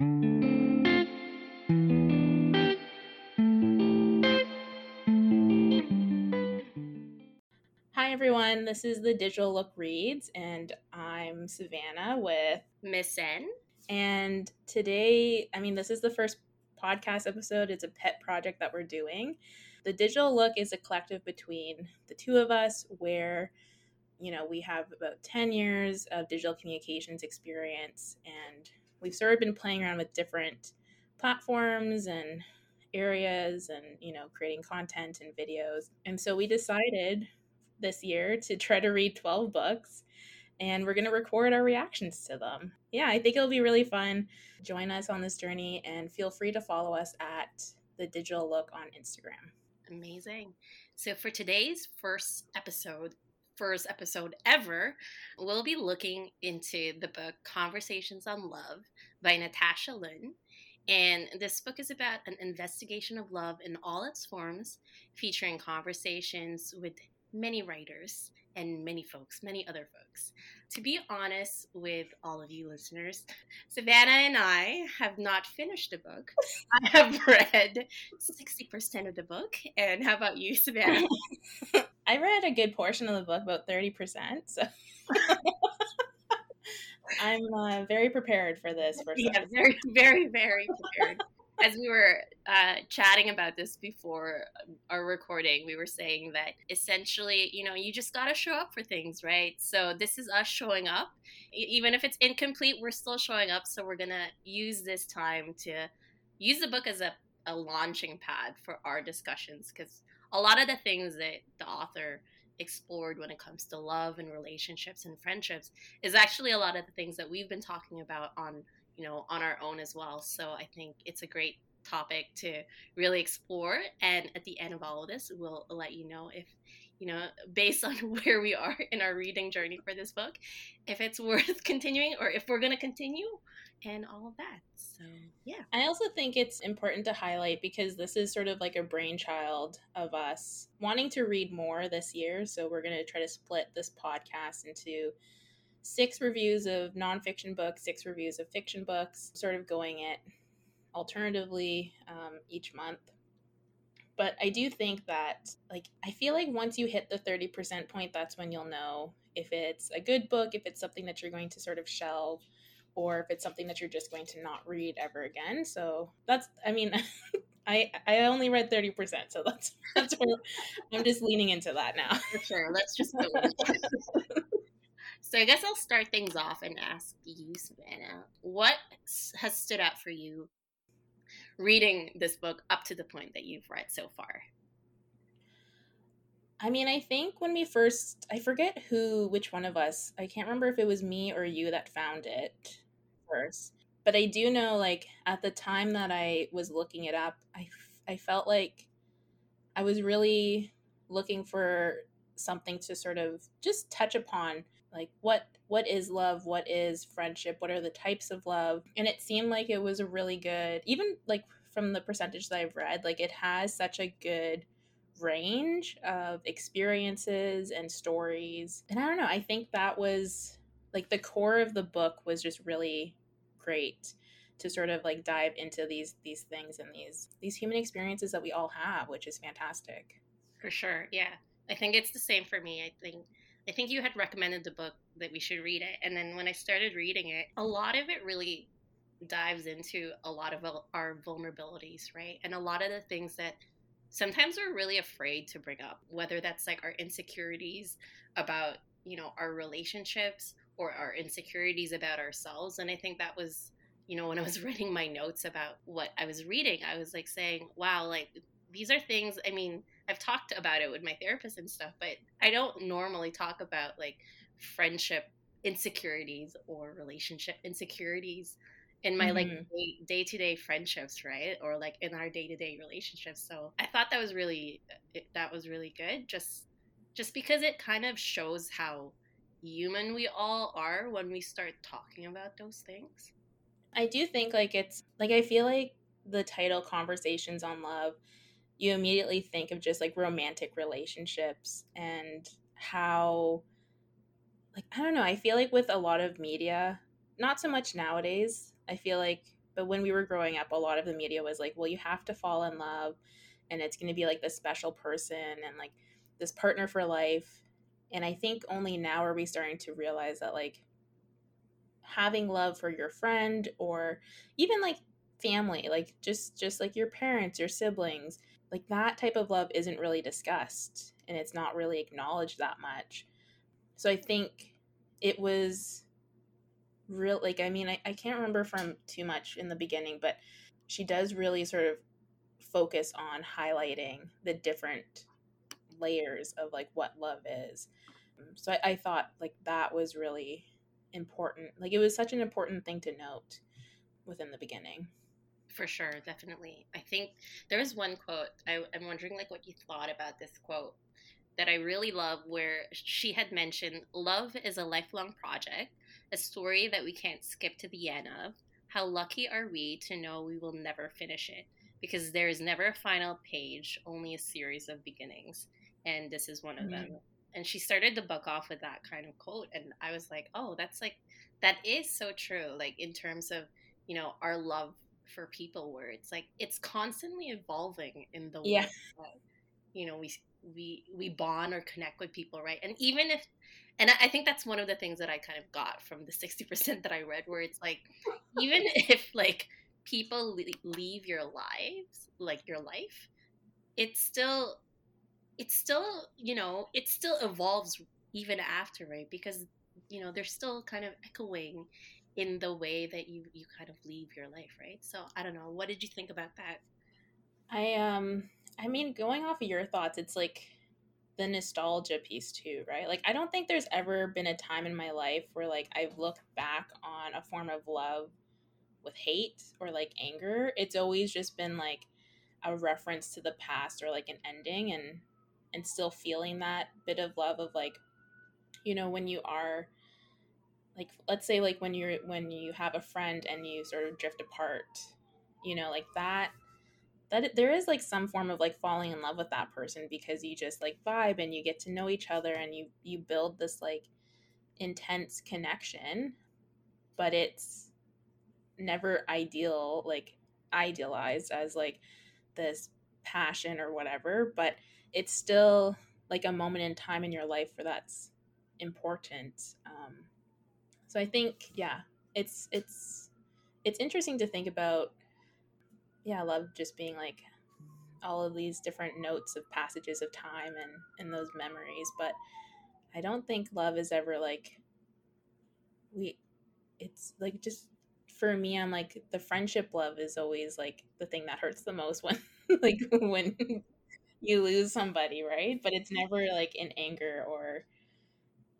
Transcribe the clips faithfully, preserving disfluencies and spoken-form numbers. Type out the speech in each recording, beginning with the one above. Hi everyone, this is The DigitaLook Reads, and I'm Savannah with Miss N. And today, I mean, this is the first podcast episode. It's a pet project that we're doing. The DigitaLook is a collective between the two of us where, you know, we have about ten years of digital communications experience, and we've sort of been playing around with different platforms and areas and, you know, creating content and videos. And so we decided this year to try to read twelve books, and we're going to record our reactions to them. Yeah, I think it'll be really fun. Join us on this journey, and feel free to follow us at The DigitaLook on Instagram. Amazing. So for today's first episode, first episode ever, we'll be looking into the book Conversations on Love by Natasha Lunn. And this book is about an investigation of love in all its forms, featuring conversations with many writers and many folks, many other folks. To be honest with all of you listeners, Savannah and I have not finished the book. I have read sixty percent of the book. And how about you, Savannah? I read a good portion of the book, about thirty percent. So I'm uh, very prepared for this. For yeah, very, very, very prepared. As we were uh, chatting about this before our recording, we were saying that essentially, you know, you just got to show up for things, right? So this is us showing up. Even if it's incomplete, we're still showing up. So we're going to use this time to use the book as a, a launching pad for our discussions, because a lot of the things that the author explored when it comes to love and relationships and friendships is actually a lot of the things that we've been talking about on you know, on our own as well. So I think it's a great topic to really explore. And at the end of all of this, we'll let you know if, you know, based on where we are in our reading journey for this book, if it's worth continuing or if we're going to continue and all of that. So, yeah. I also think it's important to highlight, because this is sort of like a brainchild of us wanting to read more this year. So we're going to try to split this podcast into six reviews of nonfiction books, six reviews of fiction books, sort of going it alternatively um, each month. But I do think that, like, I feel like once you hit the thirty percent point, that's when you'll know if it's a good book, if it's something that you're going to sort of shelve, or if it's something that you're just going to not read ever again. So that's, I mean, I I only read thirty percent, so that's, that's where I'm just leaning into that now. For sure. Let's just go with it. So I guess I'll start things off and ask you, Savannah, what has stood out for you reading this book up to the point that you've read so far? I mean, I think when we first, I forget who, which one of us, I can't remember if it was me or you that found it first, but I do know, like, at the time that I was looking it up, I, I felt like I was really looking for something to sort of just touch upon. Like, what what is love? What is friendship? What are the types of love? And it seemed like it was a really good, even like from the percentage that I've read, like it has such a good range of experiences and stories. And I don't know, I think that was like the core of the book was just really great to sort of like dive into these these things and these these human experiences that we all have, which is fantastic. For sure. Yeah. I think it's the same for me. I think I think you had recommended the book that we should read it. And then when I started reading it, a lot of it really dives into a lot of our vulnerabilities, right? And a lot of the things that sometimes we're really afraid to bring up, whether that's like our insecurities about, you know, our relationships or our insecurities about ourselves. And I think that was, you know, when I was writing my notes about what I was reading, I was like saying, wow, like these are things, I mean, I've talked about it with my therapist and stuff, but I don't normally talk about like friendship insecurities or relationship insecurities in my mm-hmm. like day-to-day friendships, right? Or like in our day-to-day relationships. So I thought that was really, that was really good. Just, just because it kind of shows how human we all are when we start talking about those things. I do think like it's like, I feel like the title Conversations on Love, you immediately think of just like romantic relationships and how, like, I don't know, I feel like with a lot of media, not so much nowadays, I feel like, But when we were growing up, a lot of the media was like, well, you have to fall in love and it's going to be like this special person and like this partner for life. And I think only now are we starting to realize that like having love for your friend or even like family, like just, just like your parents, your siblings, like that type of love isn't really discussed and it's not really acknowledged that much. So I think it was real. Like, I mean, I, I can't remember from too much in the beginning, but she does really sort of focus on highlighting the different layers of like what love is. So I, I thought like that was really important. Like it was such an important thing to note within the beginning. For sure, definitely. I think there was one quote, I, I'm wondering like what you thought about this quote that I really love, where she had mentioned, love is a lifelong project, a story that we can't skip to the end of. How lucky are we to know we will never finish it? Because there is never a final page, only a series of beginnings. And this is one of them. Mm-hmm. And she started the book off with that kind of quote. And I was like, oh, that's like, that is so true. Like in terms of, you know, our love for people, where it's like, it's constantly evolving in the yeah. way that, you know, we, we, we bond or connect with people. Right. And even if, and I think that's one of the things that I kind of got from the sixty percent that I read, where it's like, even if like people leave your lives, like your life, it's still, it's still, you know, it still evolves even after, right? Because, you know, they're still kind of echoing in the way that you, you kind of leave your life, right? So I don't know. What did you think about that? I, um, I mean, going off of your thoughts, it's like the nostalgia piece too, right? Like, I don't think there's ever been a time in my life where like I've looked back on a form of love with hate or like anger. It's always just been like a reference to the past or like an ending, and and still feeling that bit of love of like, you know, when you are like, let's say like when you're, when you have a friend and you sort of drift apart, you know, like that, that there is like some form of like falling in love with that person, because you just like vibe and you get to know each other and you, you build this like intense connection, but it's never ideal, like idealized as like this passion or whatever, but it's still like a moment in time in your life where that's important. Um, so I think, yeah, it's, it's, it's interesting to think about. Yeah. Love just being like all of these different notes of passages of time and, and those memories. But I don't think love is ever like, we, it's like, just for me, I'm like the friendship love is always like the thing that hurts the most when like when you lose somebody, right? But it's never like in anger, or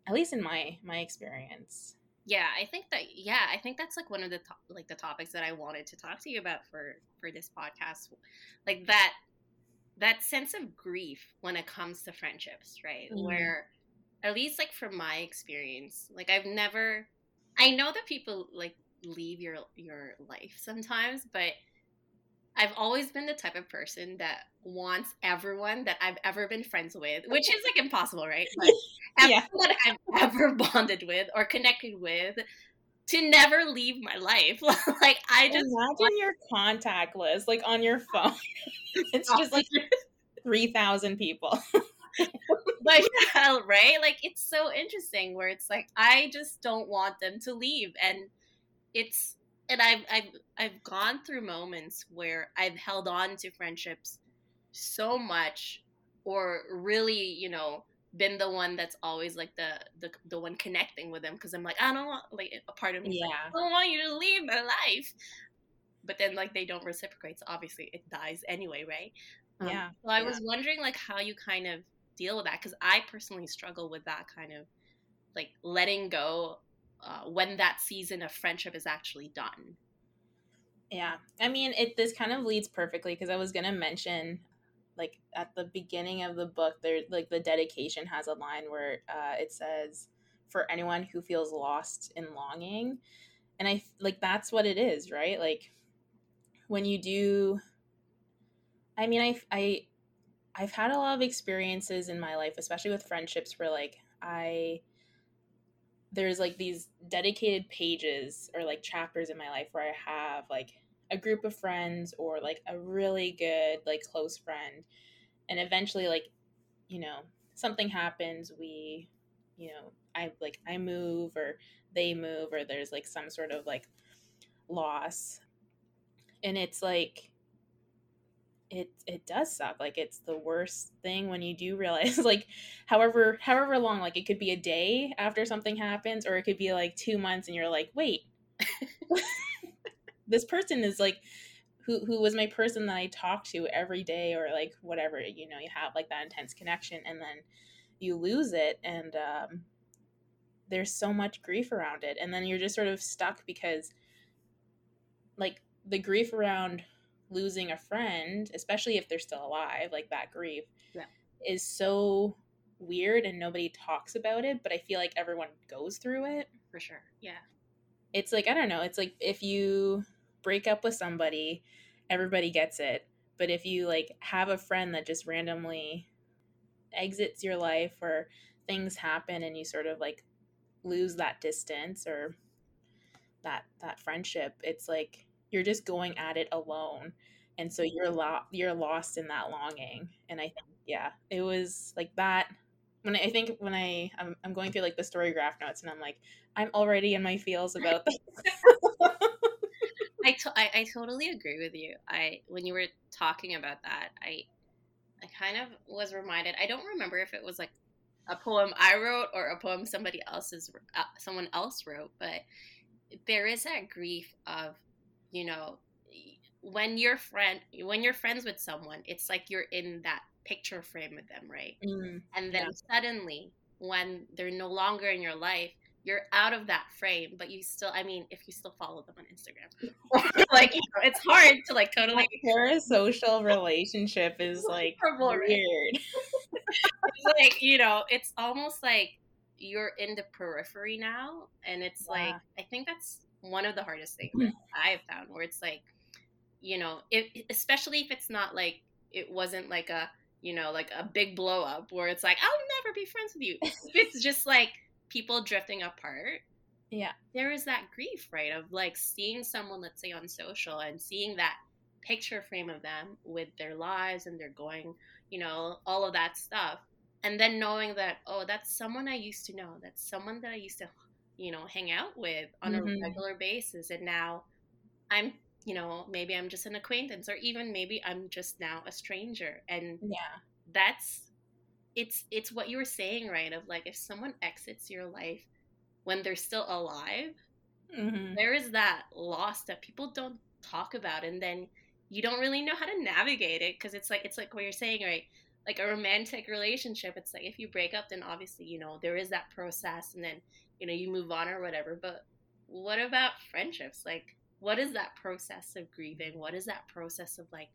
at least in my my experience. Yeah, I think that yeah, I think that's like one of the to- like the topics that I wanted to talk to you about for for this podcast. Like that that sense of grief when it comes to friendships, right? Mm-hmm. Where at least like from my experience, like I've never I know that people like leave your your life sometimes, but I've always been the type of person that wants everyone that I've ever been friends with, which is like impossible, right? Like everyone yeah. I've ever bonded with or connected with to never leave my life. Like I just imagine want- your contact list, like on your phone. It's just like three thousand people. Like, right? Like it's so interesting where it's like, I just don't want them to leave. And it's, And I've, I've, I've gone through moments where I've held on to friendships so much, or really, you know, been the one that's always like the, the, the one connecting with them. Cause I'm like, I don't want like a part of me. Yeah. Like, I don't want you to leave my life. But then like, they don't reciprocate. So obviously it dies anyway. Right. Um, yeah. So I yeah. was wondering like how you kind of deal with that. Cause I personally struggle with that kind of like letting go Uh, when that season of friendship is actually done. Yeah. I mean, it, this kind of leads perfectly, because I was going to mention like at the beginning of the book there, like the dedication has a line where uh, it says for anyone who feels lost in longing. And I like, that's what it is, right? Like when you do, I mean, I, I, I've had a lot of experiences in my life, especially with friendships, where like I, there's like these dedicated pages or like chapters in my life where I have like a group of friends or like a really good, like close friend. And eventually, like, you know, something happens. We, you know, I like, I move or they move, or there's like some sort of like loss. And it's like, it, it does suck. Like, it's the worst thing when you do realize, like, however, however long, like it could be a day after something happens, or it could be like two months and you're like, wait, this person is like, who, who was my person that I talked to every day, or like whatever, you know, you have like that intense connection, and then you lose it. And, um, there's so much grief around it. And then you're just sort of stuck because like the grief around losing a friend, especially if they're still alive, like that grief yeah. is so weird, and nobody talks about it, but I feel like everyone goes through it. For sure. Yeah. It's like, I don't know. It's like if you break up with somebody, everybody gets it. But if you like have a friend that just randomly exits your life, or things happen and you sort of like lose that distance or that that friendship, it's like you're just going at it alone, and so you're lo- you're lost in that longing. And I think yeah it was like that when I, I think when I I'm, I'm going through like the story graph notes, and I'm like, I'm already in my feels about this. I, to- I I totally agree with you. I when you were talking about that, I I kind of was reminded, I don't remember if it was like a poem I wrote or a poem somebody else's uh, someone else wrote, but there is that grief of, you know, when you're friend when you're friends with someone, it's like you're in that picture frame with them, right? Mm-hmm. And then yeah. suddenly when they're no longer in your life, you're out of that frame, but you still, I mean, if you still follow them on Instagram, like, you know, it's hard to like totally. My parasocial relationship is like weird. It's like, you know, it's almost like you're in the periphery now. And it's yeah. like, I think that's one of the hardest things that I've found, where it's like, you know, it, especially if it's not like, it wasn't like a, you know, like a big blow up where it's like, I'll never be friends with you. It's just like, people drifting apart, yeah, there is that grief, right, of like seeing someone, let's say on social, and seeing that picture frame of them with their lives and they're going, you know, all of that stuff, and then knowing that, oh, that's someone I used to know, that's someone that I used to, you know, hang out with on mm-hmm. a regular basis, and now I'm, you know, maybe I'm just an acquaintance, or even maybe I'm just now a stranger. And yeah, that's It's it's what you were saying, right? Of like, if someone exits your life when they're still alive, mm-hmm. there is that loss that people don't talk about, and then you don't really know how to navigate it, because it's like it's like what you're saying, right? Like a romantic relationship, it's like if you break up, then obviously, you know, there is that process, and then, you know, you move on or whatever. But what about friendships? Like, what is that process of grieving? What is that process of like,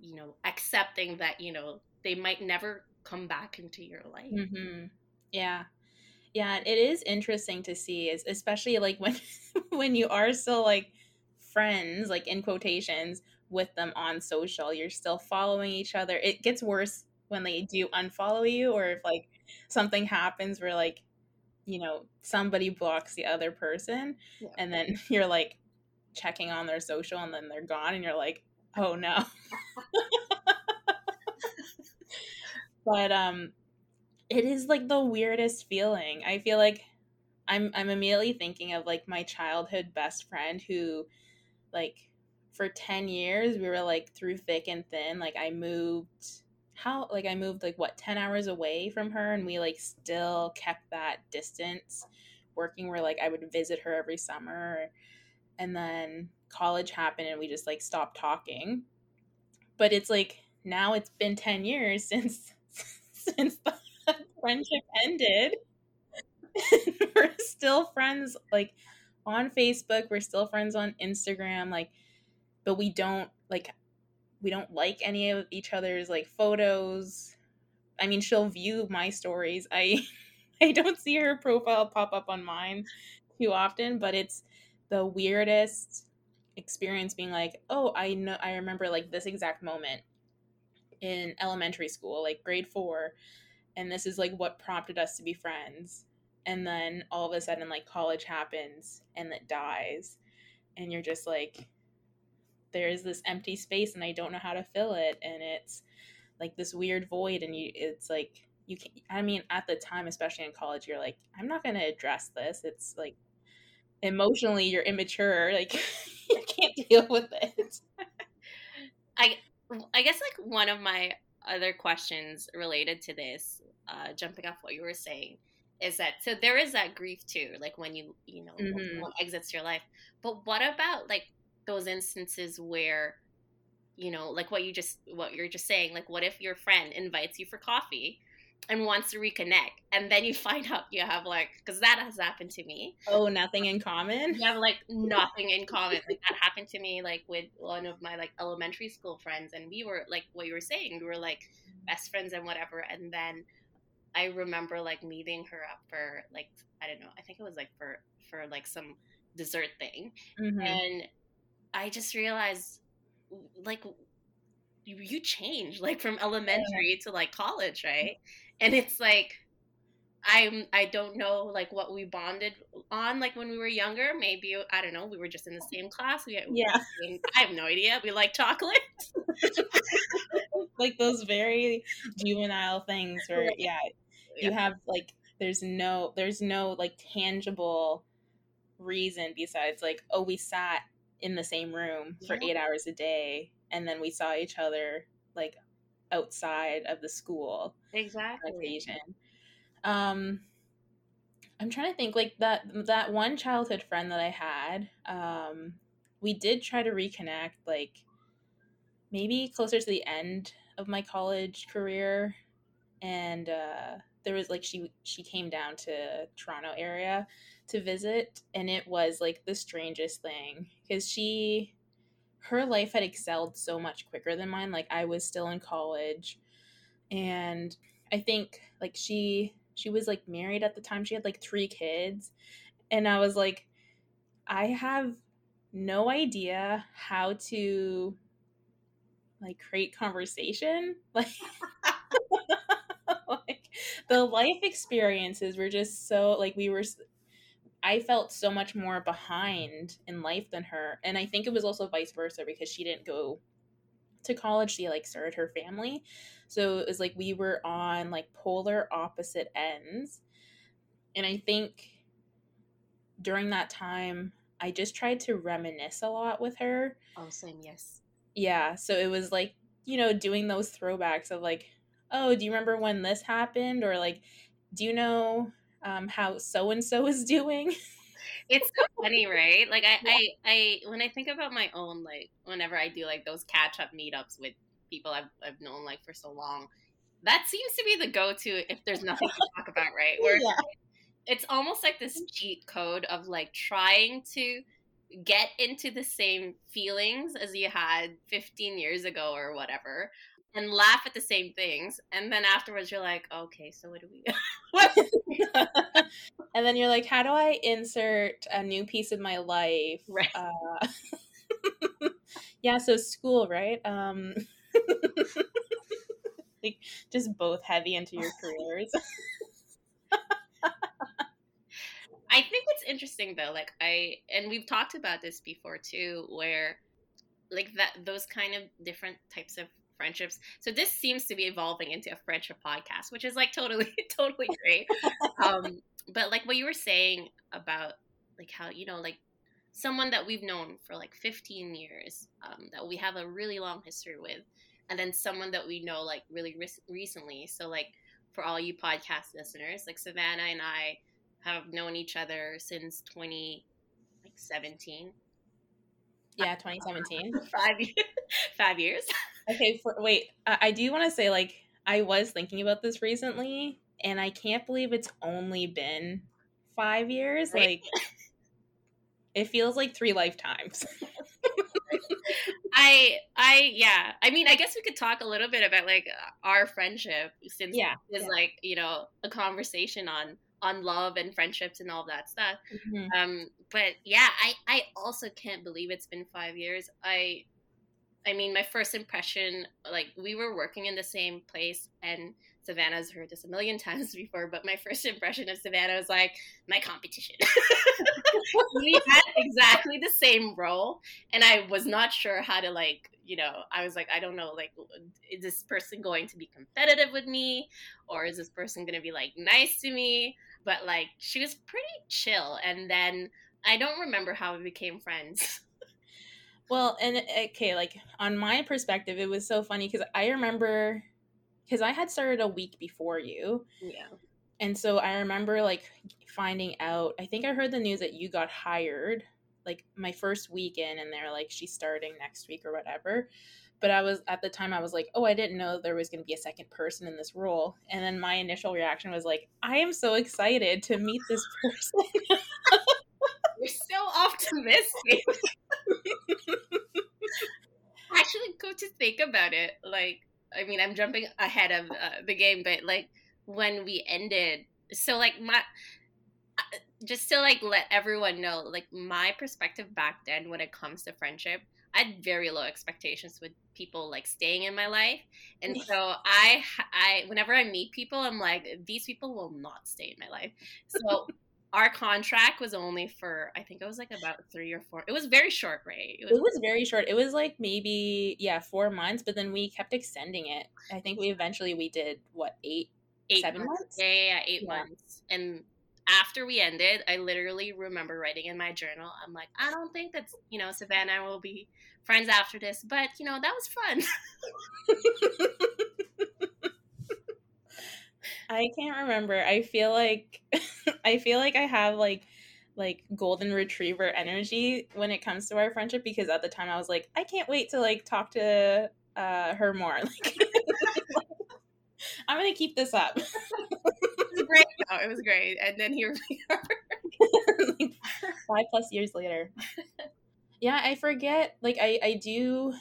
you know, accepting that, you know, they might never come back into your life. Mm-hmm. Yeah. Yeah. It is interesting to see, is especially like when, when you are still like friends, like in quotations, with them on social, you're still following each other. It gets worse when they do unfollow you, or if like something happens where like, you know, somebody blocks the other person yeah. and then you're like checking on their social and then they're gone and you're like, oh no. But um, it is like the weirdest feeling. I feel like I'm I'm immediately thinking of like my childhood best friend who, like, for ten years we were like through thick and thin. Like I moved how like I moved like what ten hours away from her, and we like still kept that distance, working where like I would visit her every summer, and then college happened and we just like stopped talking. But it's like now it's been ten years since. Since the friendship ended, we're still friends like on Facebook, we're still friends on Instagram, like, but we don't like we don't like any of each other's like photos. I mean, she'll view my stories. I I don't see her profile pop up on mine too often, but it's the weirdest experience being like, oh, I know I remember like this exact moment in elementary school, like grade four, and this is like what prompted us to be friends, and then all of a sudden like college happens and it dies, and you're just like, there is this empty space and I don't know how to fill it. And it's like this weird void. And you, it's like, you can't, I mean, at the time, especially in college, you're like, I'm not going to address this. It's like, emotionally, you're immature. Like, you can't deal with it. I, I guess like one of my other questions related to this, uh, jumping off what you were saying, is that, so there is that grief too, like when you, you know, mm-hmm. one exits your life, but what about like those instances where, you know, like what you just, what you're just saying, like what if your friend invites you for coffee and wants to reconnect, and then you find out you have like, because that has happened to me. Oh, nothing in common? You have like nothing in common. Like that happened to me like with one of my like elementary school friends, and we were like what you were saying, we were like best friends and whatever, and then I remember like meeting her up for like, I don't know, I think it was like for, for like some dessert thing. Mm-hmm. And I just realized like you, you change like from elementary yeah. to like college, right? And it's like, I'm, I don't know like what we bonded on like when we were younger. Maybe, I don't know, we were just in the same class. We, yeah. We in, I have no idea. We like chocolate. Like those very juvenile things where, yeah, you have like, there's no, there's no like tangible reason besides like, oh, we sat in the same room for yeah. eight hours a day. And then we saw each other like outside of the school. Exactly. Occasion. Um, I'm trying to think like that, that one childhood friend that I had, um, we did try to reconnect like maybe closer to the end of my college career. And, uh, there was like, she, she came down to Toronto area to visit, and it was like the strangest thing because she, her life had excelled so much quicker than mine. Like I was still in college, and I think like she, she was like married at the time. She had like three kids. And I was like, I have no idea how to like create conversation. Like, like the life experiences were just so like, we were, I felt so much more behind in life than her. And I think it was also vice versa because she didn't go to college. She like started her family. So it was like, we were on like polar opposite ends. And I think during that time, I just tried to reminisce a lot with her. Oh, same. Yes. Yeah. So it was like, you know, doing those throwbacks of like, oh, do you remember when this happened? Or like, do you know um, how so-and-so is doing? It's so funny, right? Like I, yeah. I, I, when I think about my own, like whenever I do like those catch up meetups with people I've, I've known like for so long, that seems to be the go-to if there's nothing to talk about, right? Where yeah. it's almost like this cheat code of like trying to get into the same feelings as you had fifteen years ago or whatever, and laugh at the same things. And then afterwards you're like, okay, so what do we, what? And then you're like, how do I insert a new piece of my life? Right. Uh, yeah. So school, right? Um, like just both heavy into your careers. I think what's interesting though, like I, and we've talked about this before too, where like that, those kind of different types of friendships. So this seems to be evolving into a friendship podcast, which is like totally, totally great. Um, but like what you were saying about like how, you know, like someone that we've known for like fifteen years, um, that we have a really long history with, and then someone that we know like really re- recently. So like for all you podcast listeners, like Savannah and I have known each other since twenty seventeen. Yeah, twenty seventeen. Five years. Five years. Okay, for, wait. I, I do want to say, like, I was thinking about this recently, and I can't believe it's only been five years. Right. Like, it feels like three lifetimes. I, I, yeah. I mean, I guess we could talk a little bit about like our friendship, since yeah, it's yeah. like, you know, a conversation on on love and friendships and all that stuff. Mm-hmm. Um, but yeah, I, I also can't believe it's been five years. I I mean, my first impression, like, we were working in the same place, and Savannah's heard this a million times before, but my first impression of Savannah was like, my competition. We had exactly the same role, and I was not sure how to, like, you know, I was like, I don't know, like, is this person going to be competitive with me, or is this person going to be, like, nice to me? But, like, she was pretty chill, and then I don't remember how we became friends. Well, and okay, like, on my perspective, it was so funny because I remember, because I had started a week before you. Yeah. And so I remember, like, finding out, I think I heard the news that you got hired, like, my first weekend, and they're like, she's starting next week or whatever. But I was, at the time, I was like, oh, I didn't know there was going to be a second person in this role. And then my initial reaction was like, I am so excited to meet this person. You're so optimistic. Actually, go to think about it. Like, I mean, I'm jumping ahead of uh, the game, but like when we ended, so like my, just to like let everyone know, like my perspective back then when it comes to friendship, I had very low expectations with people like staying in my life, and so I, I whenever I meet people, I'm like, these people will not stay in my life. So. Our contract was only for, I think it was like about three or four. It was very short, right? It was, it was very short. It was like maybe, yeah, four months, but then we kept extending it. I think we eventually, we did, what, eight, eight seven months? months? Yeah, yeah, yeah eight yeah. months. And after we ended, I literally remember writing in my journal, I'm like, I don't think that's, you know, Savannah and I will be friends after this, but, you know, that was fun. I can't remember. I feel like I feel like I have like like golden retriever energy when it comes to our friendship, because at the time I was like, I can't wait to like talk to uh, her more. Like, I'm gonna keep this up. It was great. Oh, it was great. And then here we are, like, five plus years later. Yeah, I forget. Like I I do.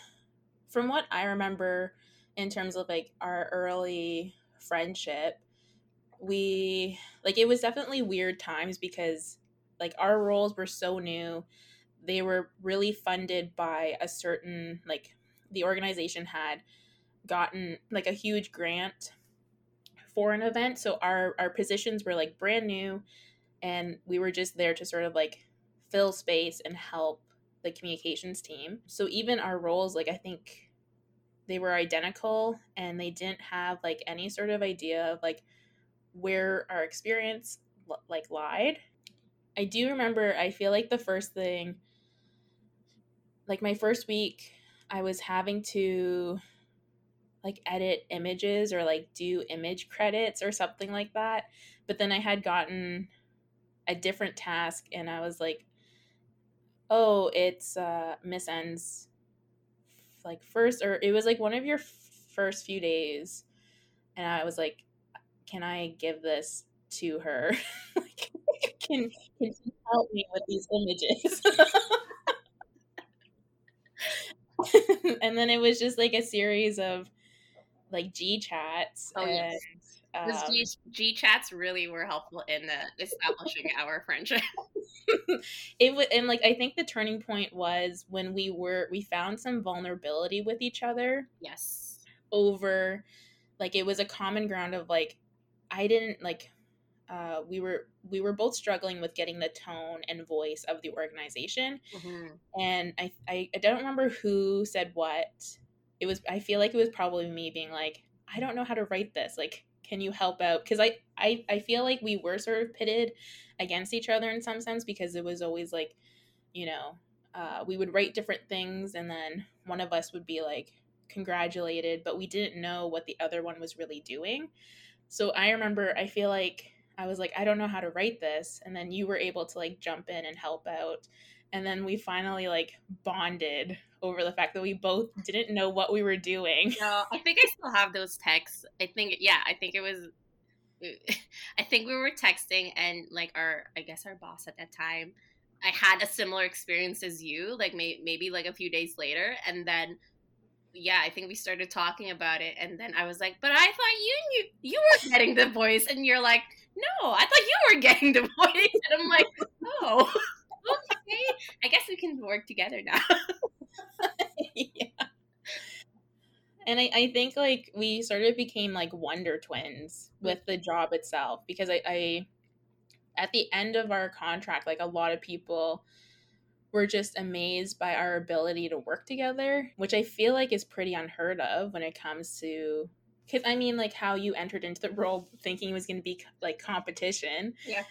From what I remember, in terms of like our early friendship, we like it was definitely weird times because like our roles were so new. They were really funded by a certain like the organization had gotten like a huge grant for an event, so our our positions were like brand new, and we were just there to sort of like fill space and help the communications team. So even our roles, like I think they were identical, and they didn't have like any sort of idea of like where our experience like lied. I do remember, I feel like the first thing, like my first week, I was having to like edit images or like do image credits or something like that. But then I had gotten a different task, and I was like, oh, it's uh, Miss N's like first, or it was like one of your f- first few days, and I was like, can I give this to her? Like, can, can she help me with these images? And then it was just like a series of like G chats. Oh, and yes. um, G-, G chats really were helpful in the establishing our friendship. It was, and like I think the turning point was when we were we found some vulnerability with each other. Yes. Over, like it was a common ground of like I didn't like uh, we were we were both struggling with getting the tone and voice of the organization, mm-hmm. and I, I I don't remember who said what. It was I feel like it was probably me being like, I don't know how to write this. Like, can you help out? Because I, I, I feel like we were sort of pitted against each other in some sense, because it was always like, you know, uh, we would write different things, and then one of us would be like congratulated, but we didn't know what the other one was really doing. So I remember, I feel like I was like, I don't know how to write this. And then you were able to like jump in and help out. And then we finally like bonded over the fact that we both didn't know what we were doing. No, I think I still have those texts. I think, yeah, I think it was, I think we were texting, and like our, I guess our boss at that time, I had a similar experience as you, like may, maybe like a few days later. And then, yeah, I think we started talking about it. And then I was like, but I thought you knew, you were getting the voice. And you're like, no, I thought you were getting the voice. And I'm like, oh, okay. I guess we can work together now. Yeah. And I, I think like we sort of became like Wonder Twins with the job itself, because I, I at the end of our contract, like a lot of people were just amazed by our ability to work together, which I feel like is pretty unheard of when it comes to, because I mean, like how you entered into the role thinking it was going to be like competition. Yeah.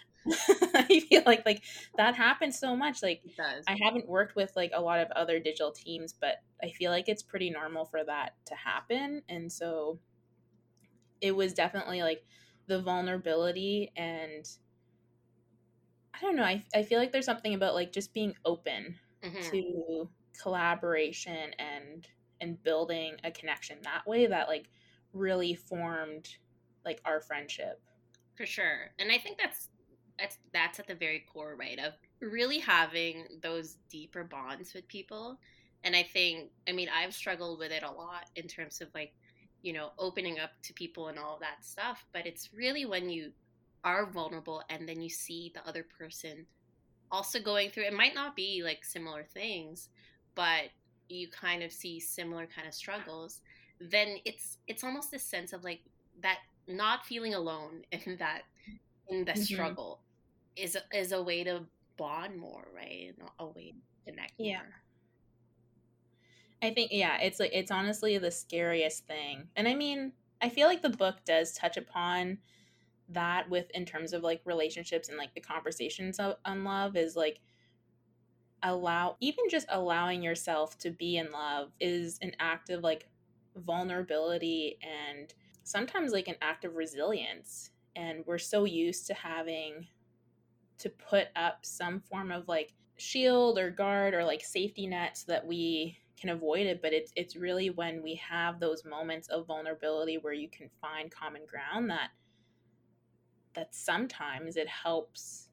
I feel like like that happens so much. Like I haven't worked with like a lot of other digital teams, but I feel like it's pretty normal for that to happen. And so it was definitely like the vulnerability, and I don't know, I, I feel like there's something about like just being open mm-hmm. to collaboration and and building a connection that way that like really formed like our friendship. For sure. And I think that's That's that's at the very core, right, of really having those deeper bonds with people. And I think, I mean, I've struggled with it a lot in terms of like, you know, opening up to people and all that stuff. But it's really when you are vulnerable and then you see the other person also going through, it might not be like similar things, but you kind of see similar kind of struggles. Then it's it's almost this sense of like that not feeling alone in that in the struggle. Mm-hmm. is is a way to bond more, right? Not a way to connect yeah. more. I think, yeah, it's like, it's honestly the scariest thing. And I mean, I feel like the book does touch upon that with, in terms of like relationships and like the conversations on love is like, allow, even just allowing yourself to be in love is an act of like vulnerability and sometimes like an act of resilience. And we're so used to having to put up some form of like shield or guard or like safety net so that we can avoid it. But it's it's really when we have those moments of vulnerability where you can find common ground that that sometimes it helps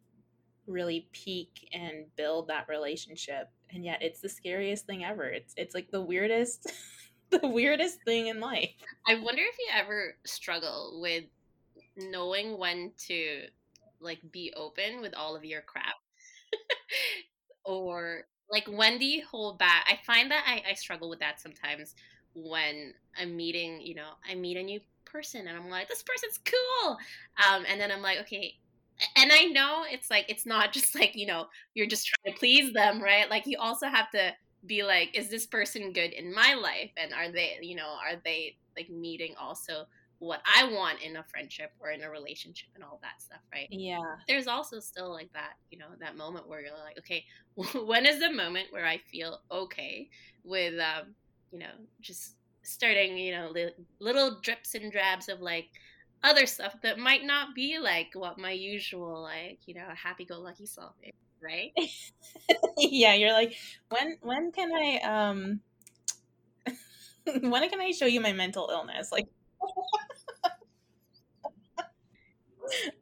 really peak and build that relationship. And yet it's the scariest thing ever. It's it's like the weirdest the weirdest thing in life. I wonder if you ever struggle with knowing when to like be open with all of your crap or like when do you hold back? I find that I, I struggle with that sometimes when I'm meeting, you know, I meet a new person and I'm like, this person's cool. Um, and then I'm like, okay. And I know it's like, it's not just like, you know, you're just trying to please them, right? Like you also have to be like, is this person good in my life? And are they, you know, are they like meeting also what I want in a friendship or in a relationship and all that stuff, right? Yeah. There's also still like that, you know, that moment where you're like, okay, when is the moment where I feel okay with, um, you know, just starting, you know, li- little drips and drabs of like other stuff that might not be like what my usual, like, you know, happy-go-lucky self is, right? Yeah. You're like, when, when can I, um, when can I show you my mental illness? Like,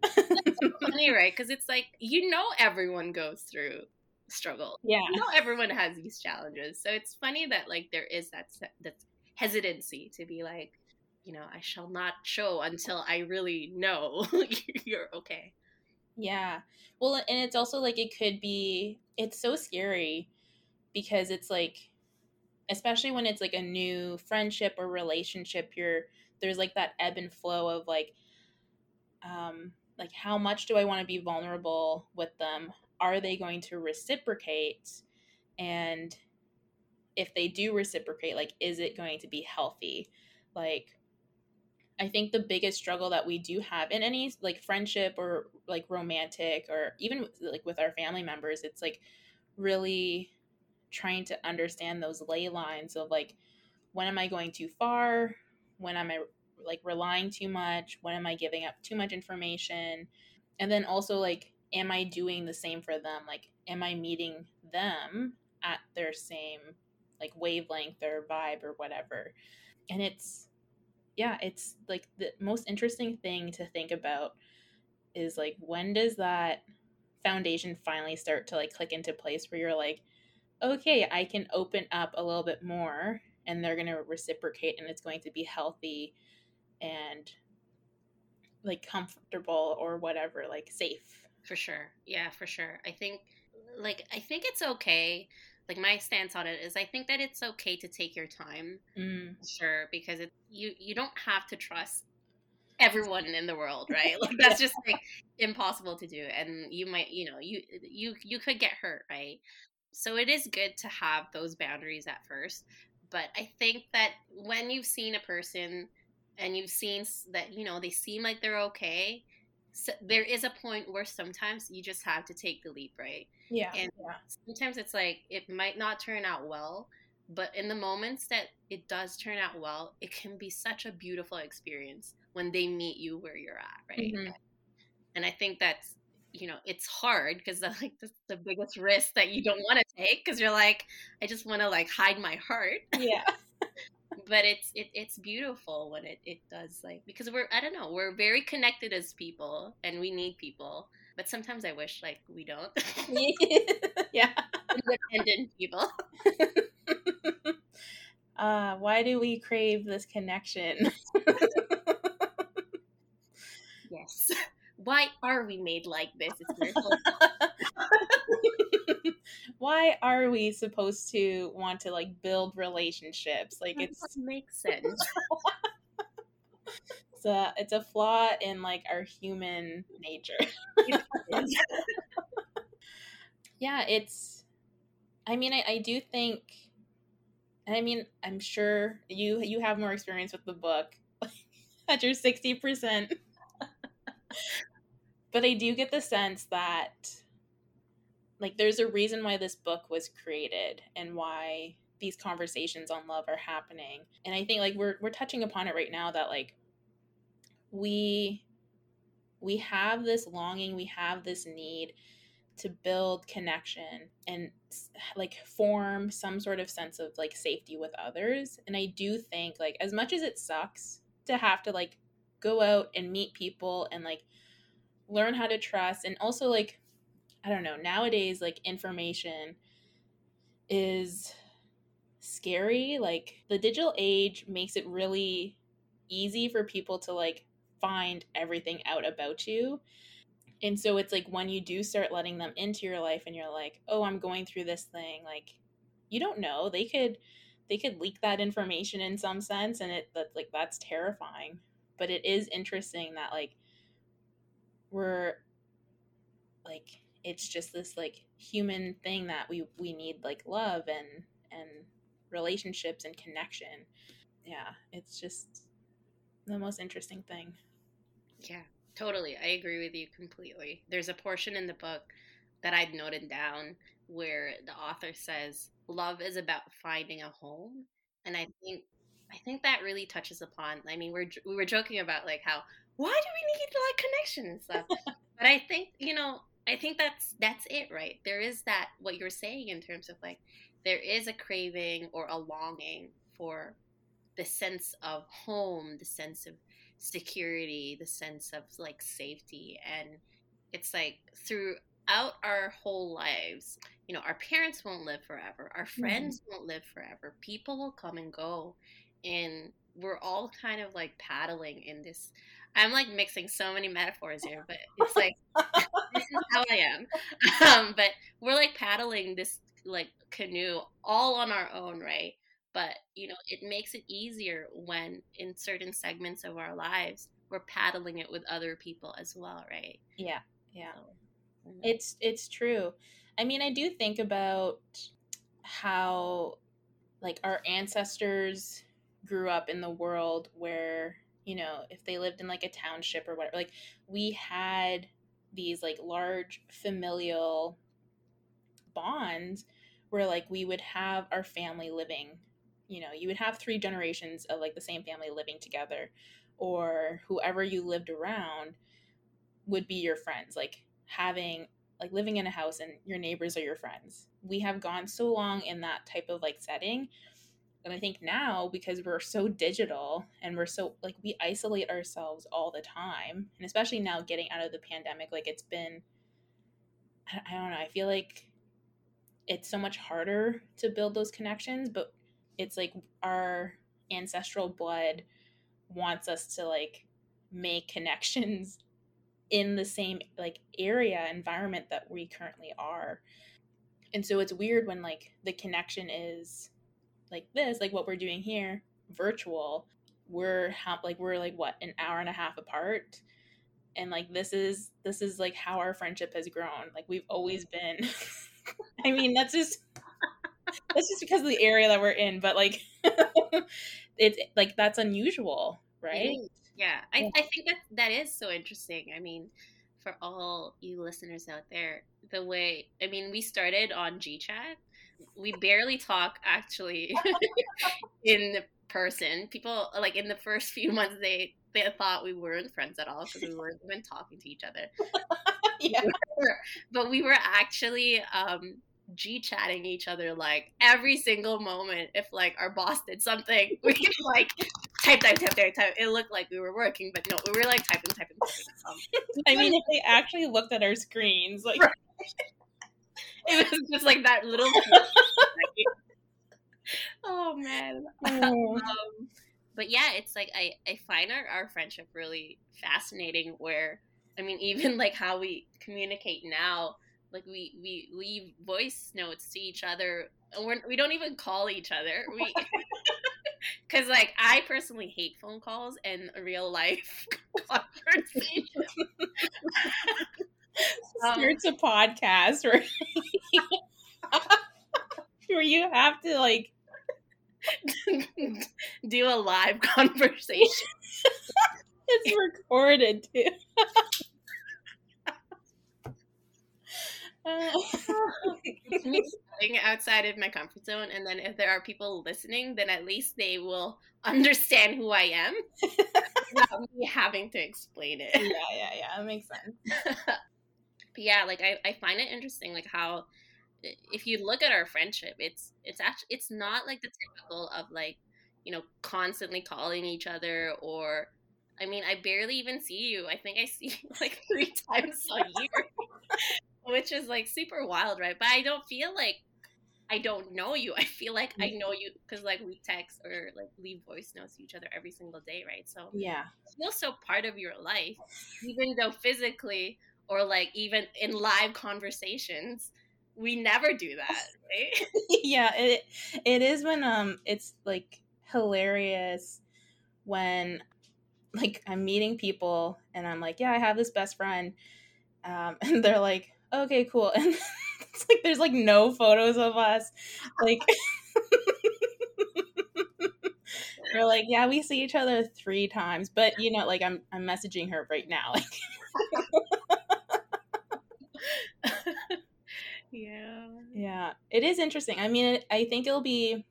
that's so funny, right? Because it's like, you know, everyone goes through struggle. Yeah, you know, everyone has these challenges. So it's funny that like there is that that hesitancy to be like, you know, I shall not show until I really know you're okay. Yeah. Well, and it's also like it could be. It's so scary because it's like, especially when it's like a new friendship or relationship, you're there's like that ebb and flow of like, um, like how much do I want to be vulnerable with them? Are they going to reciprocate? And if they do reciprocate, like, is it going to be healthy? Like, I think the biggest struggle that we do have in any like friendship or like romantic or even like with our family members, it's like really trying to understand those ley lines of like, when am I going too far? When am I like relying too much? When am I giving up too much information? And then also like, am I doing the same for them? Like, am I meeting them at their same like wavelength or vibe or whatever? And it's, yeah, it's like the most interesting thing to think about is like, when does that foundation finally start to like click into place where you're like, okay, I can open up a little bit more and they're going to reciprocate and it's going to be healthy and like comfortable or whatever, like safe. For sure. Yeah, for sure. I think like, I think it's okay. like my stance on it is I think that it's okay to take your time. Mm. Sure. Because it, you, you don't have to trust everyone in the world, right? Like that's just like impossible to do. And you might, you know, you, you, you could get hurt, right? So it is good to have those boundaries at first. But I think that when you've seen a person and you've seen that, you know, they seem like they're okay, so there is a point where sometimes you just have to take the leap, right? Yeah. And yeah. sometimes it's like, it might not turn out well, but in the moments that it does turn out well, it can be such a beautiful experience when they meet you where you're at, right? Mm-hmm. And I think that's, you know, it's hard because that's like that's the biggest risk that you don't want to take because you're like, I just want to like hide my heart. Yeah. But it's it, it's beautiful when it, it does, like, because we're, I don't know, we're very connected as people and we need people. But sometimes I wish, like, we don't. Yeah. Independent people. Uh, why do we crave this connection? Yes. Why are we made like this? Why are we supposed to want to like build relationships? Like it makes sense. It's a it's a flaw in like our human nature. Yeah, it's. I mean, I, I do think. And I mean, I'm sure you you have more experience with the book at your sixty percent. But I do get the sense that, like, there's a reason why this book was created and why these conversations on love are happening. And I think, like, we're we're touching upon it right now that, like, we we have this longing, we have this need to build connection and, like, form some sort of sense of, like, safety with others. And I do think, like, as much as it sucks to have to, like, go out and meet people and like learn how to trust. And also like, I don't know, nowadays, like information is scary. Like the digital age makes it really easy for people to like find everything out about you. And so it's like when you do start letting them into your life and you're like, oh, I'm going through this thing. Like, you don't know, they could, they could leak that information in some sense. And it that's like, that's terrifying. But it is interesting that like we're like it's just this like human thing that we we need like love and and relationships and connection. Yeah, it's just the most interesting thing. Yeah, totally. I agree with you completely. There's a portion in the book that I'd noted down where the author says love is about finding a home, and I think I think that really touches upon, I mean, we're, we were joking about like how, why do we need like connection and stuff? But I think, you know, I think that's, that's it, right? There is that, what you're saying in terms of like, there is a craving or a longing for the sense of home, the sense of security, the sense of like safety. And it's like throughout our whole lives, you know, our parents won't live forever. Our friends mm-hmm. won't live forever. People will come and go. And we're all kind of like paddling in this. I'm like mixing so many metaphors here, but it's like, this is how I am. Um, but we're like paddling this like canoe all on our own, right? But, you know, it makes it easier when in certain segments of our lives, we're paddling it with other people as well, right? Yeah, yeah. So, it's it's true. I mean, I do think about how like our ancestors grew up in the world where, you know, if they lived in like a township or whatever, like we had these like large familial bonds where like we would have our family living, you know, you would have three generations of like the same family living together, or whoever you lived around would be your friends, like having like living in a house and your neighbors are your friends. We have gone so long in that type of like setting. And I think now, because we're so digital and we're so like we isolate ourselves all the time, and especially now getting out of the pandemic, like it's been, I don't know, I feel like it's so much harder to build those connections, but it's like our ancestral blood wants us to like make connections in the same like area environment that we currently are. And so it's weird when like the connection is like this, like what we're doing here, virtual. We're ha- like we're like what, an hour and a half apart, and like this is this is like how our friendship has grown. Like we've always been. I mean, that's just that's just because of the area that we're in, but like it's like that's unusual, right? Yeah, I, yeah. I think that that is so interesting. I mean, for all you listeners out there, the way I mean, we started on G Chat. We barely talk actually in person. People like in the first few months they they thought we weren't friends at all because we weren't even talking to each other. Yeah, we were, but we were actually um G-chatting each other like every single moment. If like our boss did something, we could like type, type, type, type, type. It looked like we were working, but no, we were like typing, typing, typing. I mean, if they actually looked at our screens, like right. It was just like that little. Oh man. Oh. Um, but yeah, it's like I I find our, our friendship really fascinating. Where I mean, even like how we communicate now. Like we, we leave voice notes to each other, and we're, we don't even call each other. We, because like I personally hate phone calls and real life conversations. um, It's a podcast where where you have to like do a live conversation. It's recorded too. It's me sitting outside of my comfort zone, and then if there are people listening, then at least they will understand who I am without me having to explain it. Yeah, yeah, yeah. That makes sense. But yeah, like I, I find it interesting, like how if you look at our friendship, it's it's actually it's not like the typical of like, you know, constantly calling each other or I mean, I barely even see you. I think I see you like three times a year. Which is like super wild, right? But I don't feel like I don't know you. I feel like I know you because like we text or like leave voice notes to each other every single day, right? So yeah, I feel so part of your life, even though physically or like even in live conversations, we never do that, right? Yeah, it it is when um it's like hilarious when like I'm meeting people and I'm like, yeah, I have this best friend, um, and they're like. Okay, cool. And it's like there's like no photos of us. Like we're like, yeah, we see each other three times, but you know, like I'm I'm messaging her right now. Like Yeah. Yeah. It is interesting. I mean, it, I think it'll be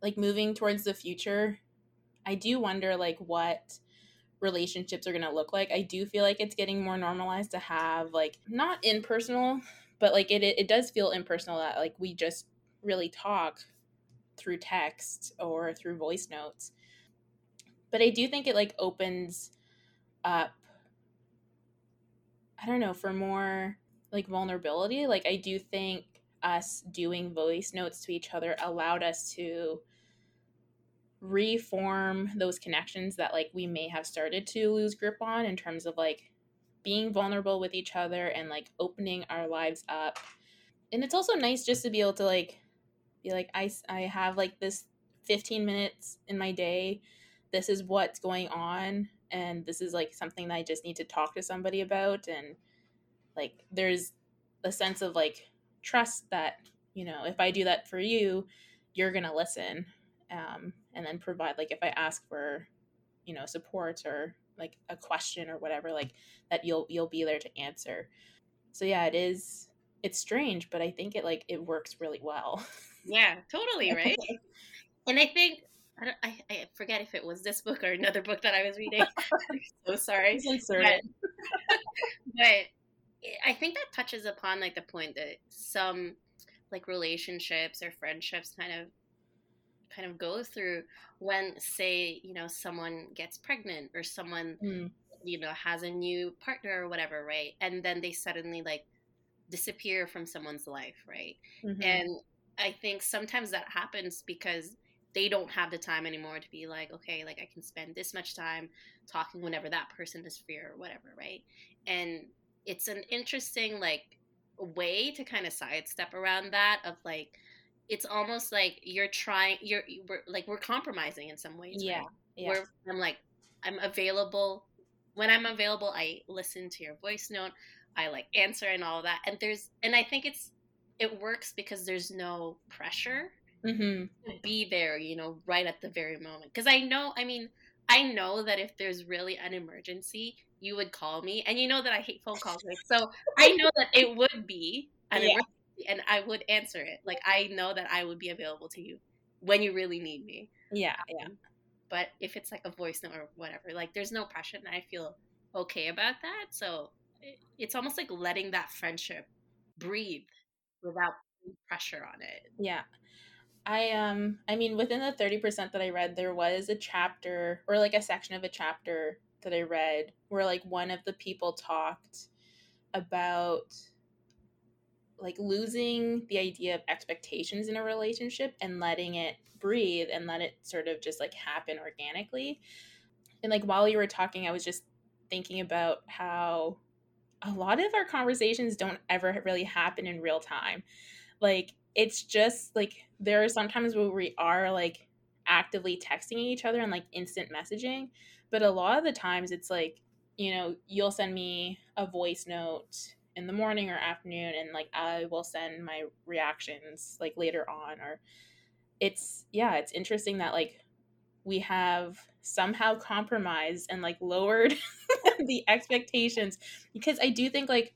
like moving towards the future. I do wonder like what relationships are going to look like. I do feel like it's getting more normalized to have like not impersonal, but like it it does feel impersonal that like we just really talk through text or through voice notes. But I do think it like opens up, I don't know, for more like vulnerability. Like I do think us doing voice notes to each other allowed us to reform those connections that like we may have started to lose grip on in terms of like being vulnerable with each other and like opening our lives up. And it's also nice just to be able to like be like I, I have like this fifteen minutes in my day, this is what's going on, and this is like something that I just need to talk to somebody about. And like there's a sense of like trust that, you know, if I do that for you, you're gonna listen. Um, and then provide, like, if I ask for, you know, support or like a question or whatever, like that you'll, you'll be there to answer. So yeah, it is, it's strange, but I think it like, it works really well. Yeah, totally. Right. And I think, I don't, I, I forget if it was this book or another book that I was reading. I'm so sorry. But, but I think that touches upon like the point that some like relationships or friendships kind of kind of go through when, say, you know, someone gets pregnant or someone, mm. you know, has a new partner or whatever, right? And then they suddenly like disappear from someone's life, right? Mm-hmm. And I think sometimes that happens because they don't have the time anymore to be like, okay, like I can spend this much time talking whenever that person is free or whatever, right? And it's an interesting like way to kind of sidestep around that of like, it's almost like you're trying, you're we're, like we're compromising in some ways. Yeah. Right? yeah. Where I'm like, I'm available. When I'm available, I listen to your voice note. I like answer and all that. And there's, and I think it's, it works because there's no pressure mm-hmm. to be there, you know, right at the very moment. Cause I know, I mean, I know that if there's really an emergency, you would call me, and you know that I hate phone calls. Right? So I know that it would be an yeah. emergency, and I would answer it. Like, I know that I would be available to you when you really need me. Yeah. Yeah. But if it's like a voice note or whatever, like there's no pressure, and I feel okay about that. So it's almost like letting that friendship breathe without pressure on it. Yeah. I um I mean, within the thirty percent that I read, there was a chapter or like a section of a chapter that I read where like one of the people talked about like losing the idea of expectations in a relationship and letting it breathe and let it sort of just like happen organically. And like while you were talking, I was just thinking about how a lot of our conversations don't ever really happen in real time. Like, it's just like there are sometimes where we are like actively texting each other and like instant messaging. But a lot of the times it's like, you know, you'll send me a voice note in the morning or afternoon, and like I will send my reactions like later on. Or it's, yeah, it's interesting that like we have somehow compromised and like lowered the expectations, because I do think like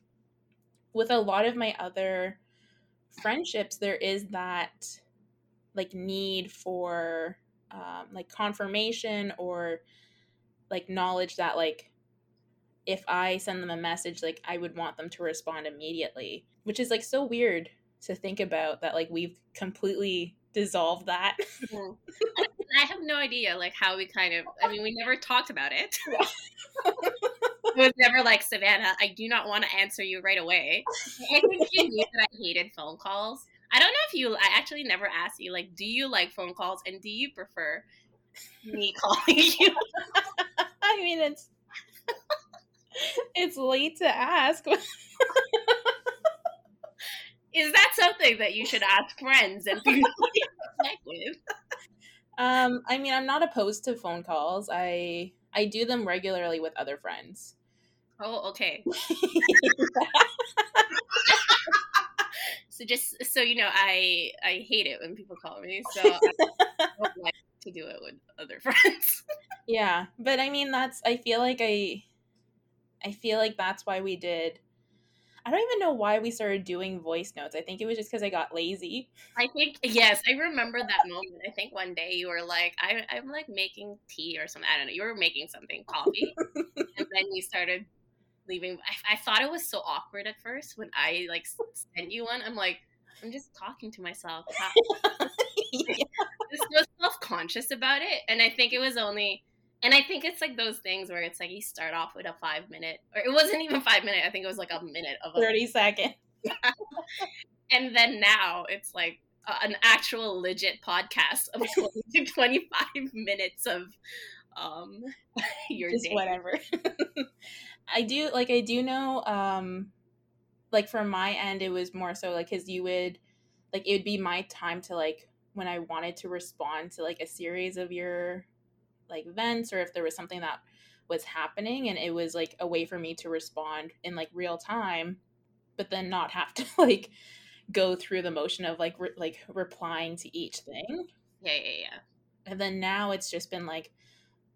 with a lot of my other friendships, there is that like need for um, like confirmation or like knowledge that like if I send them a message, like I would want them to respond immediately, which is like so weird to think about that like we've completely dissolved that. Yeah. I have no idea like how we kind of, I mean, we never talked about it. It was never like, Savannah, I do not want to answer you right away. I think you knew that I hated phone calls. I don't know if you, I actually never asked you, like, do you like phone calls and do you prefer me calling you? I mean, it's, it's late to ask. Is that something that you should ask friends and people you connect with? Um, I mean, I'm not opposed to phone calls. I I do them regularly with other friends. Oh, okay. So just so you know, I I hate it when people call me, so I don't like to do it with other friends. Yeah, but I mean, that's I feel like I I feel like that's why we did. I don't even know why we started doing voice notes. I think it was just because I got lazy. I think, yes, I remember that moment. I think one day you were like, I, I'm like making tea or something. I don't know. You were making something, coffee. And then you started leaving. I, I thought it was so awkward at first when I like sent you one. I'm like, I'm just talking to myself. How- yeah. I was self-conscious about it. And I think it was only... And I think it's like those things where it's like you start off with a five minute, or it wasn't even five minute. I think it was like a minute of a thirty second. And then now it's like a, an actual legit podcast of twenty to twenty-five minutes of um, your just day. Whatever. I do like, I do know um, like from my end, it was more so like, cause you would like, it would be my time to like, when I wanted to respond to like a series of your like events, or if there was something that was happening, and it was like a way for me to respond in like real time, but then not have to like go through the motion of like re- like replying to each thing. Yeah, yeah, yeah. And then now it's just been like,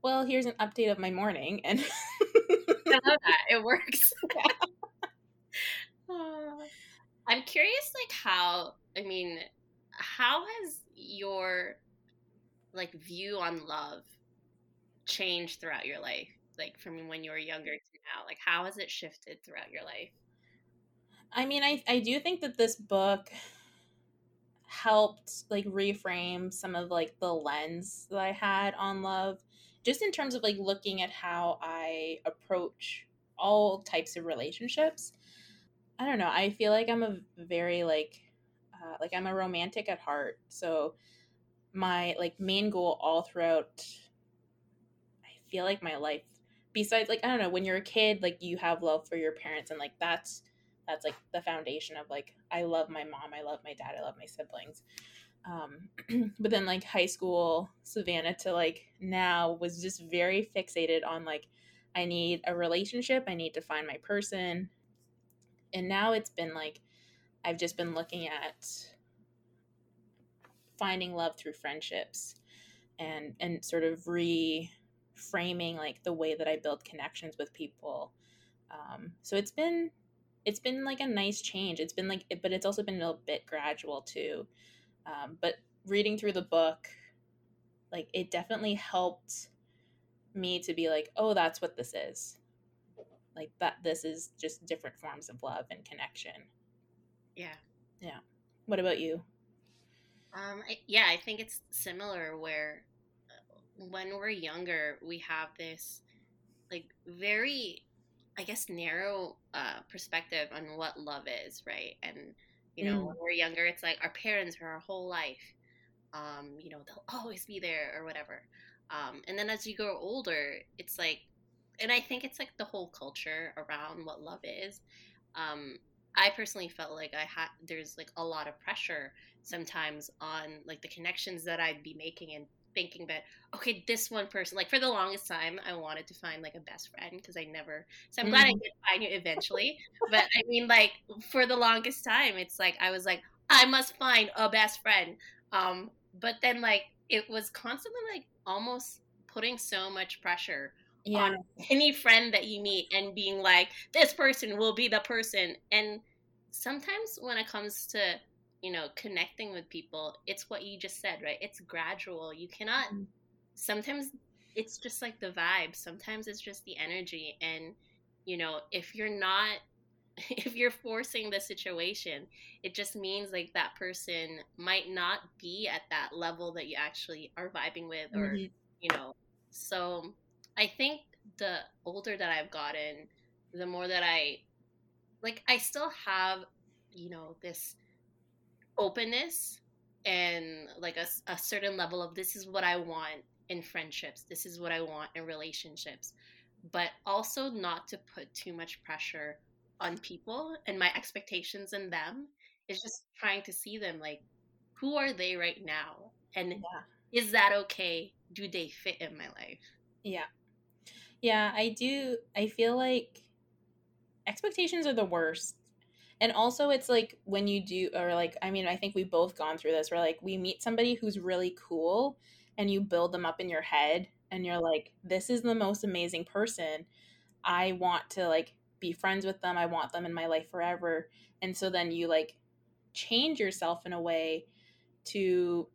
well, here's an update of my morning, and I love that it works. Yeah. I'm curious, like how I mean, how has your like view on love changed throughout your life, like from when you were younger to now? Like how has it shifted throughout your life? I mean, I, I do think that this book helped like reframe some of like the lens that I had on love, just in terms of like looking at how I approach all types of relationships. I don't know. I feel like I'm a very like, uh, like I'm a romantic at heart. So my like main goal all throughout, I feel like my life, besides like, I don't know, when you're a kid, like you have love for your parents, and like that's that's like the foundation of like, I love my mom, I love my dad, I love my siblings. Um, but then like high school, Savannah to like now was just very fixated on like, I need a relationship, I need to find my person. And now it's been like, I've just been looking at finding love through friendships and, and sort of reframing like the way that I build connections with people. Um, so it's been, it's been like a nice change. It's been like, but it's also been a bit gradual too. Um, but reading through the book, like it definitely helped me to be like, oh, that's what this is. Like that, this is just different forms of love and connection. Yeah. Yeah. What about you? Um, I, yeah, I think it's similar where when we're younger, we have this like very, I guess, narrow uh, perspective on what love is. Right. And, you know, mm. when we're younger, it's like our parents are our whole life. Um, you know, they'll always be there or whatever. Um, and then as you grow older, it's like, and I think it's like the whole culture around what love is. Um, I personally felt like I had, there's like a lot of pressure sometimes on like the connections that I'd be making and thinking that, okay, this one person, like for the longest time, I wanted to find like a best friend because I never, so I'm mm-hmm. glad I did find you eventually. But I mean, like for the longest time, it's like, I was like, I must find a best friend. Um, but then like, it was constantly like almost putting so much pressure yeah. on any friend that you meet and being like, this person will be the person. And sometimes when it comes to, you know, connecting with people, it's what you just said, right? It's gradual. You cannot, sometimes it's just like the vibe. Sometimes it's just the energy. And, you know, if you're not, if you're forcing the situation, it just means like that person might not be at that level that you actually are vibing with or, mm-hmm. you know, so I think the older that I've gotten, the more that I, like, I still have, you know, this openness and like a, a certain level of this is what I want in friendships. This is what I want in relationships, but also not to put too much pressure on people and my expectations in them. Is just trying to see them like, who are they right now? And yeah. is that okay? Do they fit in my life? Yeah. Yeah, I do. I feel like expectations are the worst. And also it's like when you do, or like, I mean, I think we've both gone through this where like we meet somebody who's really cool and you build them up in your head and you're like, this is the most amazing person. I want to like be friends with them. I want them in my life forever. And so then you like change yourself in a way to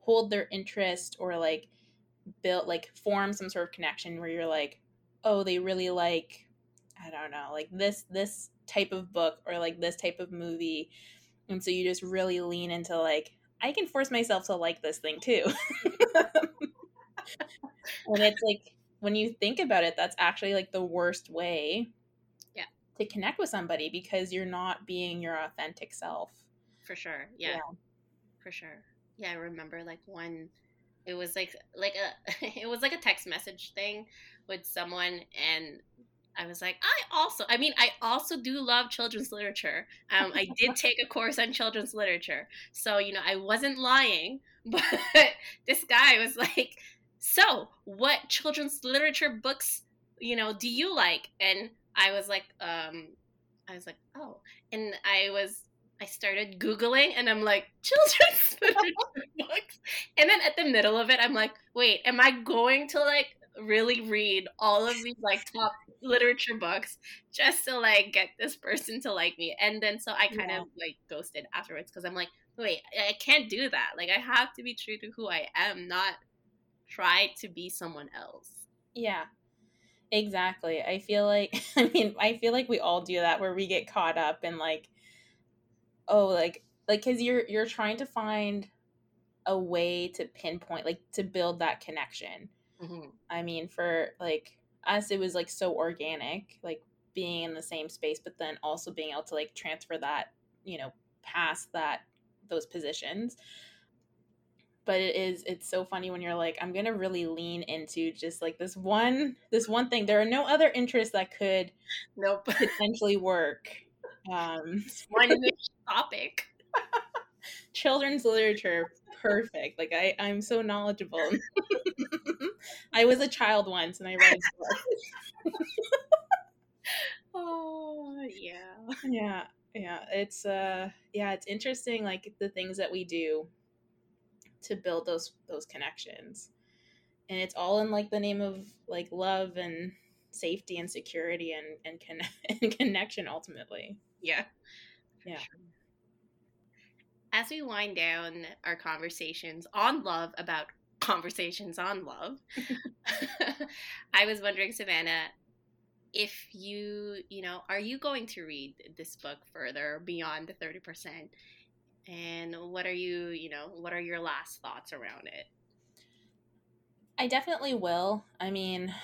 hold their interest or like build, like form some sort of connection where you're like, oh, they really like, I don't know, like this, this type of book or like this type of movie. And so you just really lean into like, I can force myself to like this thing too. And it's like, when you think about it, that's actually like the worst way yeah. to connect with somebody because you're not being your authentic self. For sure. Yeah. yeah. For sure. Yeah. I remember like one, it was like, like a, it was like a text message thing with someone. And I was like, I also, I mean, I also do love children's literature. Um, I did take a course on children's literature. So, you know, I wasn't lying, but this guy was like, so what children's literature books, you know, do you like? And I was like, um, I was like, oh, and I was, I started Googling and I'm like, children's literature books. And then at the middle of it, I'm like, wait, am I going to like really read all of these like top literature books just to like get this person to like me? And then so I kind yeah. of like ghosted afterwards because I'm like, wait, I can't do that. Like I have to be true to who I am, not try to be someone else. Yeah, exactly. I feel like, I mean, I feel like we all do that where we get caught up in like, oh, like, like, cause you're, you're trying to find a way to pinpoint, like to build that connection. Mm-hmm. I mean, for like us, it was like so organic, like being in the same space, but then also being able to like transfer that, you know, past that, those positions. But it is, it's so funny when you're like, I'm going to really lean into just like this one, this one thing. There are no other interests that could nope. potentially work. Um, one-ish topic. Children's literature. Perfect. Like, I, I'm so knowledgeable. I was a child once and I read a book. Oh, yeah. Yeah. Yeah. It's, uh, yeah, it's interesting. Like the things that we do to build those, those connections. And it's all in like the name of like love and safety and security and, and, con- and connection ultimately. Yeah. Yeah. Sure. As we wind down our conversations on love about conversations on love, I was wondering, Savannah, if you, you know, are you going to read this book further beyond the thirty percent? And what are you, you know, what are your last thoughts around it? I definitely will. I mean,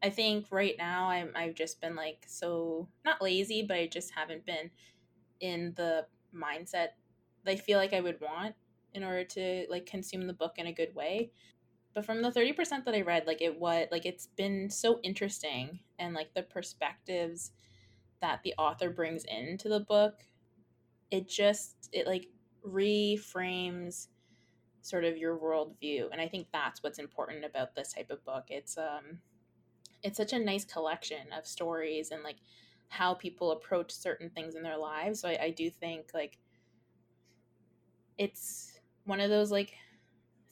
I think right now I'm, I've just been like, so not lazy, but I just haven't been in the mindset I feel like I would want in order to like consume the book in a good way. But from the thirty percent that I read, like it was like, it's been so interesting. And like the perspectives that the author brings into the book, it just, it like reframes sort of your worldview. And I think that's what's important about this type of book. It's, um, it's such a nice collection of stories and like how people approach certain things in their lives. So I, I do think like, it's one of those like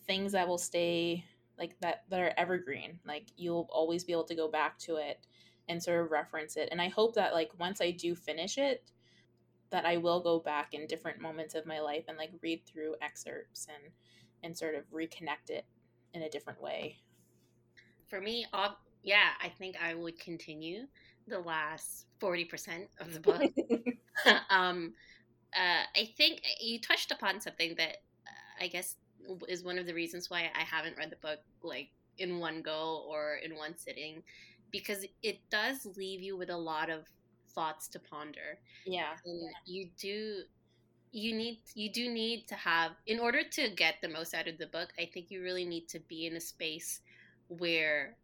things that will stay like that, that are evergreen. Like you'll always be able to go back to it and sort of reference it. And I hope that like, once I do finish it, that I will go back in different moments of my life and like read through excerpts and, and sort of reconnect it in a different way. For me, I'll, yeah, I think I would continue the last forty percent of the book. um, Uh, I think you touched upon something that uh, I guess is one of the reasons why I haven't read the book like in one go or in one sitting, because it does leave you with a lot of thoughts to ponder. Yeah. And you do, you need, you do need to have, in order to get the most out of the book, I think you really need to be in a space where,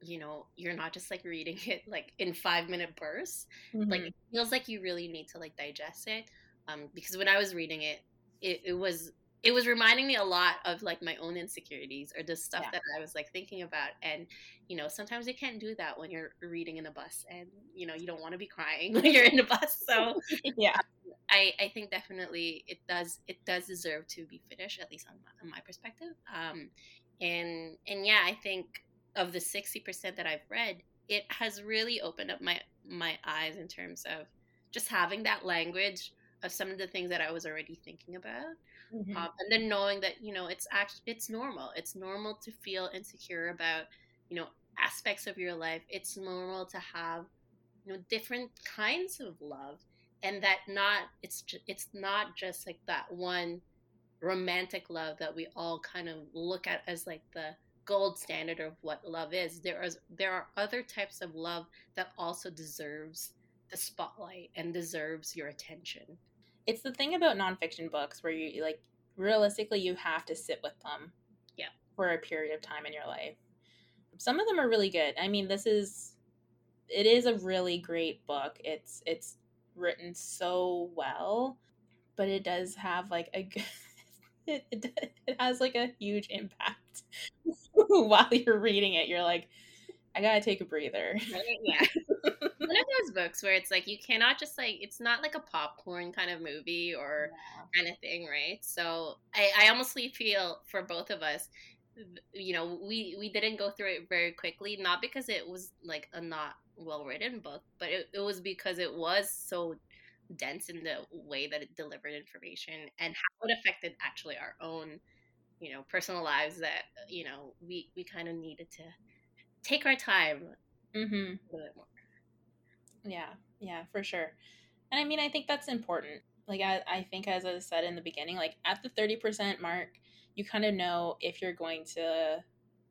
you know, you're not just like reading it like in five minute bursts. Mm-hmm. Like it feels like you really need to like digest it. Um, because when I was reading it, it, it was it was reminding me a lot of like my own insecurities or the stuff yeah. that I was like thinking about. And, you know, sometimes you can't do that when you're reading in a bus and, you know, you don't want to be crying when you're in the bus. So yeah, I, I think definitely it does it does deserve to be finished, at least on my, on my perspective. Um, and and yeah, I think of the sixty percent that I've read, it has really opened up my, my eyes in terms of just having that language of some of the things that I was already thinking about. Mm-hmm. Um, and then knowing that, you know, it's actually, it's normal. It's normal to feel insecure about, you know, aspects of your life. It's normal to have, you know, different kinds of love, and that not, it's, ju- it's not just like that one romantic love that we all kind of look at as like the gold standard of what love is. There is, there are other types of love that also deserves the spotlight and deserves your attention. It's the thing about nonfiction books where you like realistically you have to sit with them yeah. for a period of time in your life. Some of them are really good. I mean, this is, it is a really great book. It's, it's written so well, but it does have like a good, it, it, it has like a huge impact while you're reading it. You're like, I gotta take a breather. Yeah. One of those books where it's like you cannot just like, it's not like a popcorn kind of movie or yeah. kind of thing, right? So I, I honestly feel for both of us, you know, we, we didn't go through it very quickly, not because it was like a not well-written book, but it, it was because it was so dense in the way that it delivered information and how it affected actually our own, you know, personal lives that, you know, we, we kind of needed to take our time mm-hmm. a little bit more. Yeah, yeah, for sure. And I mean, I think that's important. Like, I, I think, as I said in the beginning, like at the thirty percent mark, you kind of know if you're going to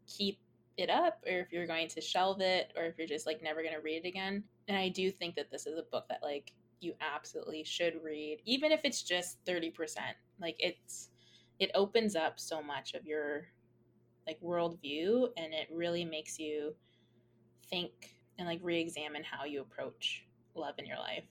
keep it up or if you're going to shelve it or if you're just like never going to read it again. And I do think that this is a book that like you absolutely should read, even if it's just thirty percent. Like it's, it opens up so much of your like worldview, and it really makes you think and like re-examine how you approach love in your life.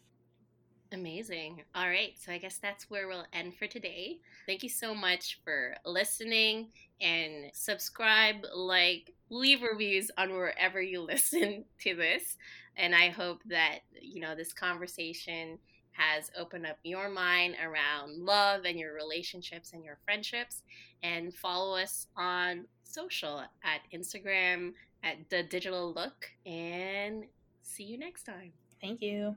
Amazing. All right. So I guess that's where we'll end for today. Thank you so much for listening, and subscribe, like, leave reviews on wherever you listen to this. And I hope that, you know, this conversation has opened up your mind around love and your relationships and your friendships. And follow us on social at Instagram at The DigitaLook. And see you next time. Thank you.